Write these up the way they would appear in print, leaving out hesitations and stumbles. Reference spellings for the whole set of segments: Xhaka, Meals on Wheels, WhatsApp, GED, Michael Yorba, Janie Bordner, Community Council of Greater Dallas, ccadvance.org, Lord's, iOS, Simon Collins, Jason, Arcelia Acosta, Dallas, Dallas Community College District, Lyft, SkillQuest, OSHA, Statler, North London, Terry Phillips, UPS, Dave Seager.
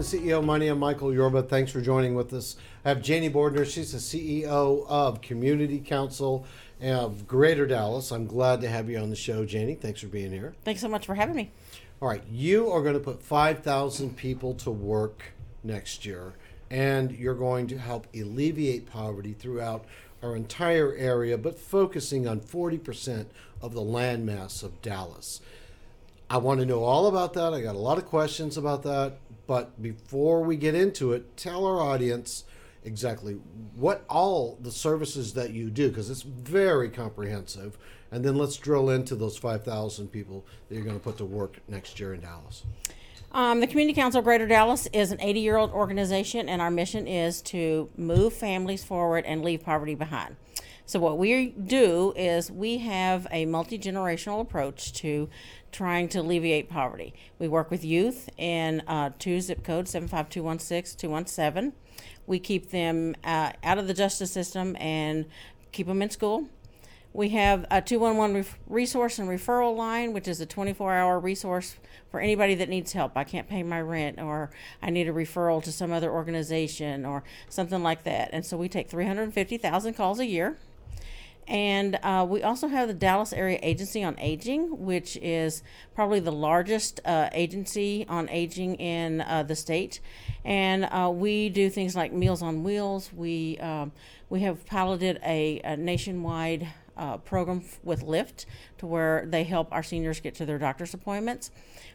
CEO. My name is Michael Yorba. Thanks for joining with us. I have Janie Bordner. She's the CEO of Community Council of Greater Dallas. I'm glad to have you on the show, Janie. Thanks for being here. Thanks so much for having me. All right. You are going to put 5,000 people to work next year, and you're going to help alleviate poverty throughout our entire area, but focusing on 40% of the landmass of Dallas. I want to know all about that. I got a lot of questions about that. But before we get into it, tell our audience exactly what all the services that you do, because it's very comprehensive. And then let's drill into those 5,000 people that you're going to put to work next year in Dallas. The Community Council of Greater Dallas is an 80-year-old organization, and our mission is to move families forward and leave poverty behind. So what we do is we have a multi-generational approach to trying to alleviate poverty. We work with youth in two zip codes, 75216, 217. We keep them out of the justice system and keep them in school. We have a 211 resource and referral line, which is a 24-hour resource for anybody that needs help. I can't pay my rent, or I need a referral to some other organization or something like that. And so we take 350,000 calls a year. And we also have the Dallas Area Agency on Aging, which is probably the largest agency on aging in the state. And we do things like Meals on Wheels. We have piloted a nationwide program with Lyft to where they help our seniors get to their doctor's appointments.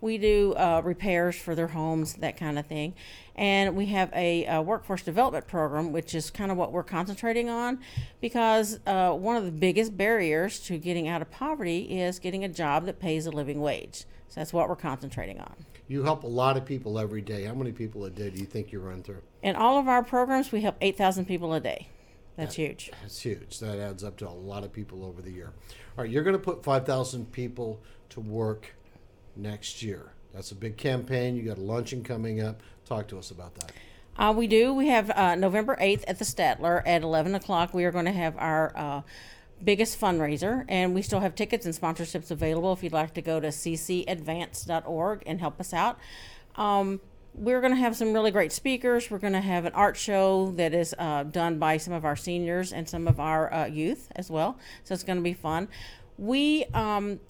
We do repairs for their homes, that kind of thing. And we have a workforce development program, which is kind of what we're concentrating on, because one of the biggest barriers to getting out of poverty is getting a job that pays a living wage. So that's what we're concentrating on. You help a lot of people every day. How many people a day do you think you run through? In all of our programs, we help 8,000 people a day. That's huge. That's huge. That adds up to a lot of people over the year. All right, you're going to put 5,000 people to work next year. That's a big campaign. You got a luncheon coming up. Talk to us about that. We do. We have November 8th at the Statler at 11 o'clock. We are going to have our biggest fundraiser, and we still have tickets and sponsorships available if you'd like to go to ccadvance.org and help us out. We're going to have some really great speakers. We're going to have an art show that is done by some of our seniors and some of our youth as well. So it's going to be fun. We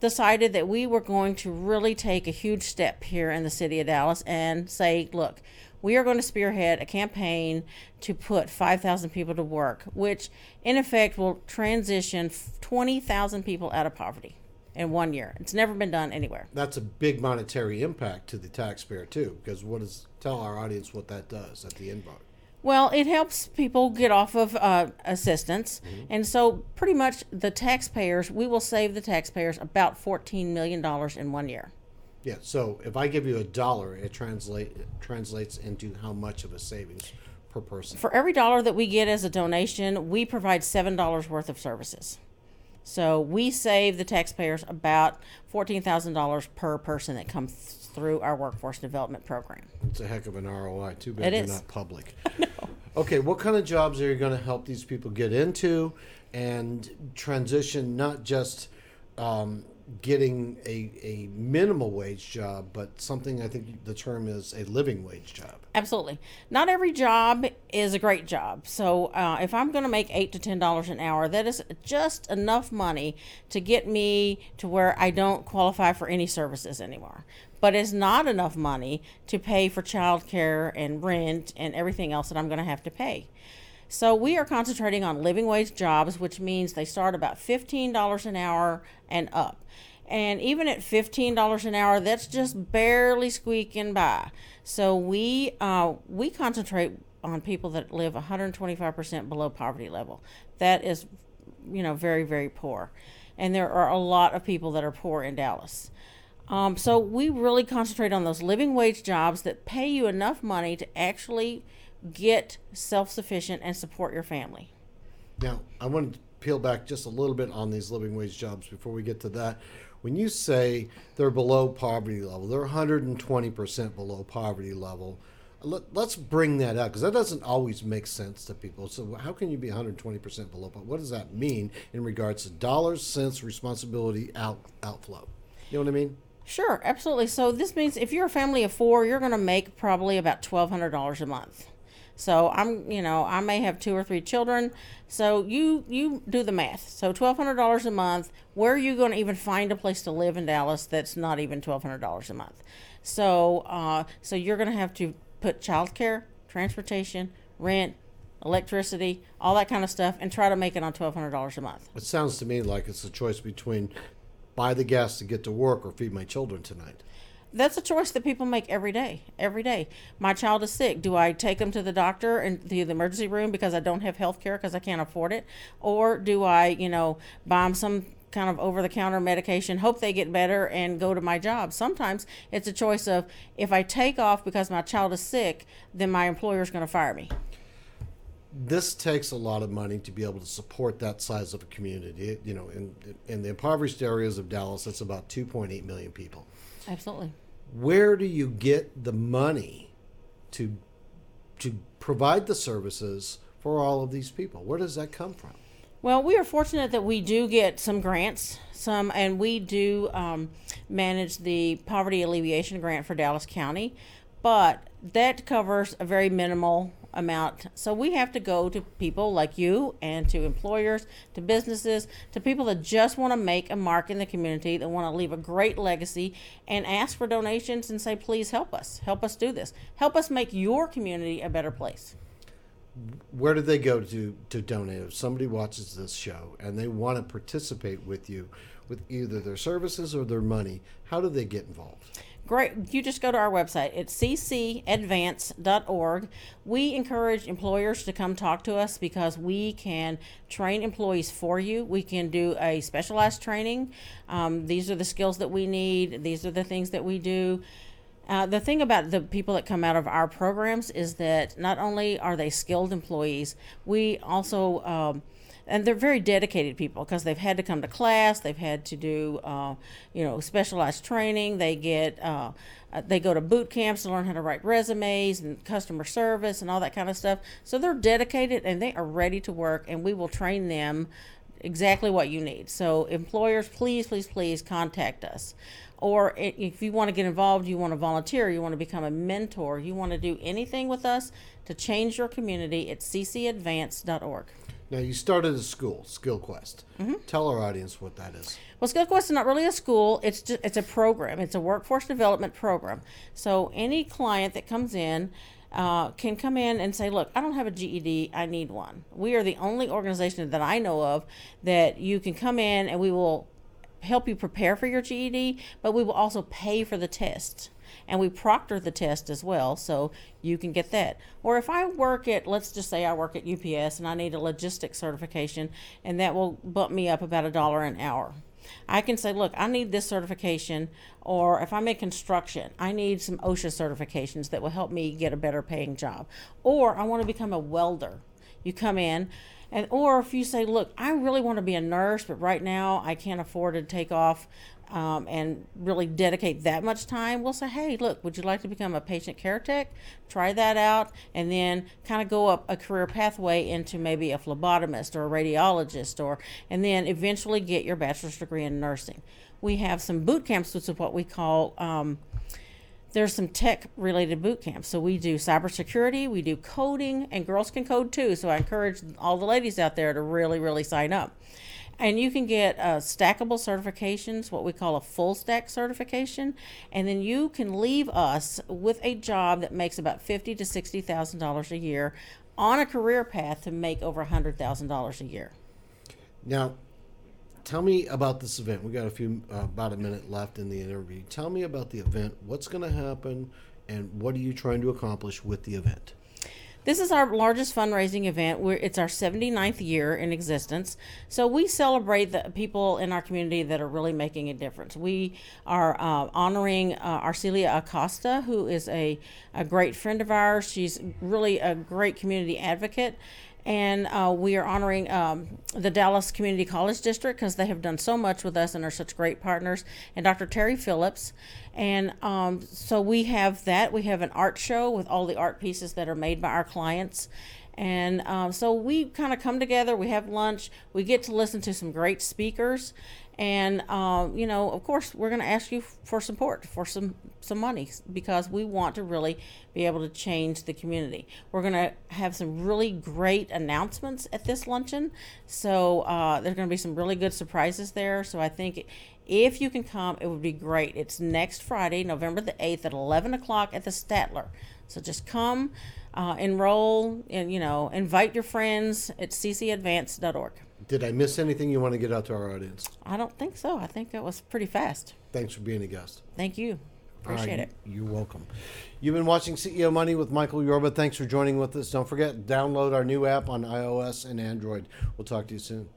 decided that we were going to really take a huge step here in the city of Dallas and say, look, we are going to spearhead a campaign to put 5,000 people to work, which in effect will transition 20,000 people out of poverty in 1 year. It's never been done anywhere. That's a big monetary impact to the taxpayer too, because tell our audience what that does at the end vote. Well, it helps people get off of assistance. Mm-hmm. And so pretty much we will save the taxpayers about $14 million in 1 year. Yeah, so if I give you $1, it translates into how much of a savings per person? For every $1 that we get as a donation, we provide $7 worth of services. So we save the taxpayers about $14,000 per person that comes through our workforce development program. It's a heck of an ROI. Too bad they're not public. No. Okay, what kind of jobs are you going to help these people get into and transition, not just getting a minimum wage job, but something, I think the term is, a living wage job? Absolutely. Not every job is a great job. So if I'm going to make $8 to $10 an hour, that is just enough money to get me to where I don't qualify for any services anymore. But it's not enough money to pay for childcare and rent and everything else that I'm going to have to pay. So we are concentrating on living wage jobs, which means they start about $15 an hour and up. And even at $15 an hour, that's just barely squeaking by. So we concentrate on people that live 125% below poverty level. That is, very, very poor. And there are a lot of people that are poor in Dallas. So we really concentrate on those living wage jobs that pay you enough money to actually get self-sufficient and support your family. Now, I want to peel back just a little bit on these living wage jobs before we get to that. When you say they're below poverty level, they're 120% below poverty level. Let's bring that out, because that doesn't always make sense to people. So how can you be 120% below? But what does that mean in regards to dollars, cents, responsibility, outflow? You know what I mean? Sure, absolutely. So this means if you're a family of four, you're going to make probably about $1,200 a month. So I may have two or three children. So you do the math. So $1,200 a month. Where are you going to even find a place to live in Dallas that's not even $1,200 a month? So so you're going to have to put childcare, transportation, rent, electricity, all that kind of stuff, and try to make it on $1,200 a month. It sounds to me like it's a choice between buy the gas to get to work or feed my children tonight. That's a choice that people make every day, every day. My child is sick. Do I take them to the doctor and to the emergency room because I don't have health care because I can't afford it? Or do I, buy them some kind of over-the-counter medication, hope they get better, and go to my job? Sometimes it's a choice of, if I take off because my child is sick, then my employer is going to fire me. This takes a lot of money to be able to support that size of a community. In the impoverished areas of Dallas, it's about 2.8 million people. Absolutely. Where do you get the money to provide the services for all of these people? Where does that come from? Well, we are fortunate that we do get some grants, and we do manage the poverty alleviation grant for Dallas County, but that covers a very minimal amount. So we have to go to people like you and to employers, to businesses, to people that just want to make a mark in the community, that want to leave a great legacy, and ask for donations and say, please help us do this. Help us make your community a better place. Where do they go to donate? If somebody watches this show and they want to participate with you with either their services or their money, how do they get involved? Great. You just go to our website. It's ccadvance.org. We encourage employers to come talk to us because we can train employees for you. We can do a specialized training. These are the skills that we need. These are the things that we do. The thing about the people that come out of our programs is that not only are they skilled employees, we also, and they're very dedicated people because they've had to come to class, they've had to do, specialized training. They get, they go to boot camps to learn how to write resumes and customer service and all that kind of stuff. So they're dedicated and they are ready to work, and we will train them exactly what you need. So employers, please contact us. Or if you want to get involved, you want to volunteer, you want to become a mentor, you want to do anything with us to change your community, it's ccadvance.org. Now, you started a school, SkillQuest. Mm-hmm. Tell our audience what that is. Well, SkillQuest is not really a school. It's a program. It's a workforce development program. So any client that comes in can come in and say, look, I don't have a GED. I need one. We are the only organization that I know of that you can come in and we will help you prepare for your GED, but we will also pay for the test. And we proctor the test as well, so you can get that. Or if I work at, let's just say I work at UPS and I need a logistics certification, and that will bump me up about $1 an hour. I can say, look, I need this certification. Or if I'm in construction, I need some OSHA certifications that will help me get a better paying job. Or I want to become a welder. You come in. And or if you say, look, I really want to be a nurse, but right now I can't afford to take off and really dedicate that much time, we'll say, hey, look, would you like to become a patient care tech? Try that out, and then kind of go up a career pathway into maybe a phlebotomist or a radiologist, and then eventually get your bachelor's degree in nursing. We have some boot camps, which is what we call there's some tech-related boot camps. So we do cybersecurity, we do coding, and girls can code too. So I encourage all the ladies out there to really, really sign up. And you can get stackable certifications, what we call a full stack certification. And then you can leave us with a job that makes about $50,000 to $60,000 a year on a career path to make over $100,000 a year. Now, tell me about this event. We got about a minute left in the interview. Tell me about the event. What's going to happen, and what are you trying to accomplish with the event? This is our largest fundraising event. It's our 79th year in existence. So we celebrate the people in our community that are really making a difference. We are honoring Arcelia Acosta, who is a great friend of ours. She's really a great community advocate. And we are honoring the Dallas Community College District because they have done so much with us and are such great partners, and Dr. Terry Phillips. And so we have that. We have an art show with all the art pieces that are made by our clients. And so we kind of come together, we have lunch, we get to listen to some great speakers. And, you know, of course, we're going to ask you for support, for some money, because we want to really be able to change the community. We're going to have some really great announcements at this luncheon. So there's going to be some really good surprises there. So I think if you can come, it would be great. It's next Friday, November the 8th at 11 o'clock at the Statler. So just come, enroll, and, you know, invite your friends at ccadvance.org. Did I miss anything you want to get out to our audience? I don't think so. I think that was pretty fast. Thanks for being a guest. Thank you. Appreciate it. You're welcome. You've been watching CEO Money with Michael Yorba. Thanks for joining with us. Don't forget, download our new app on iOS and Android. We'll talk to you soon.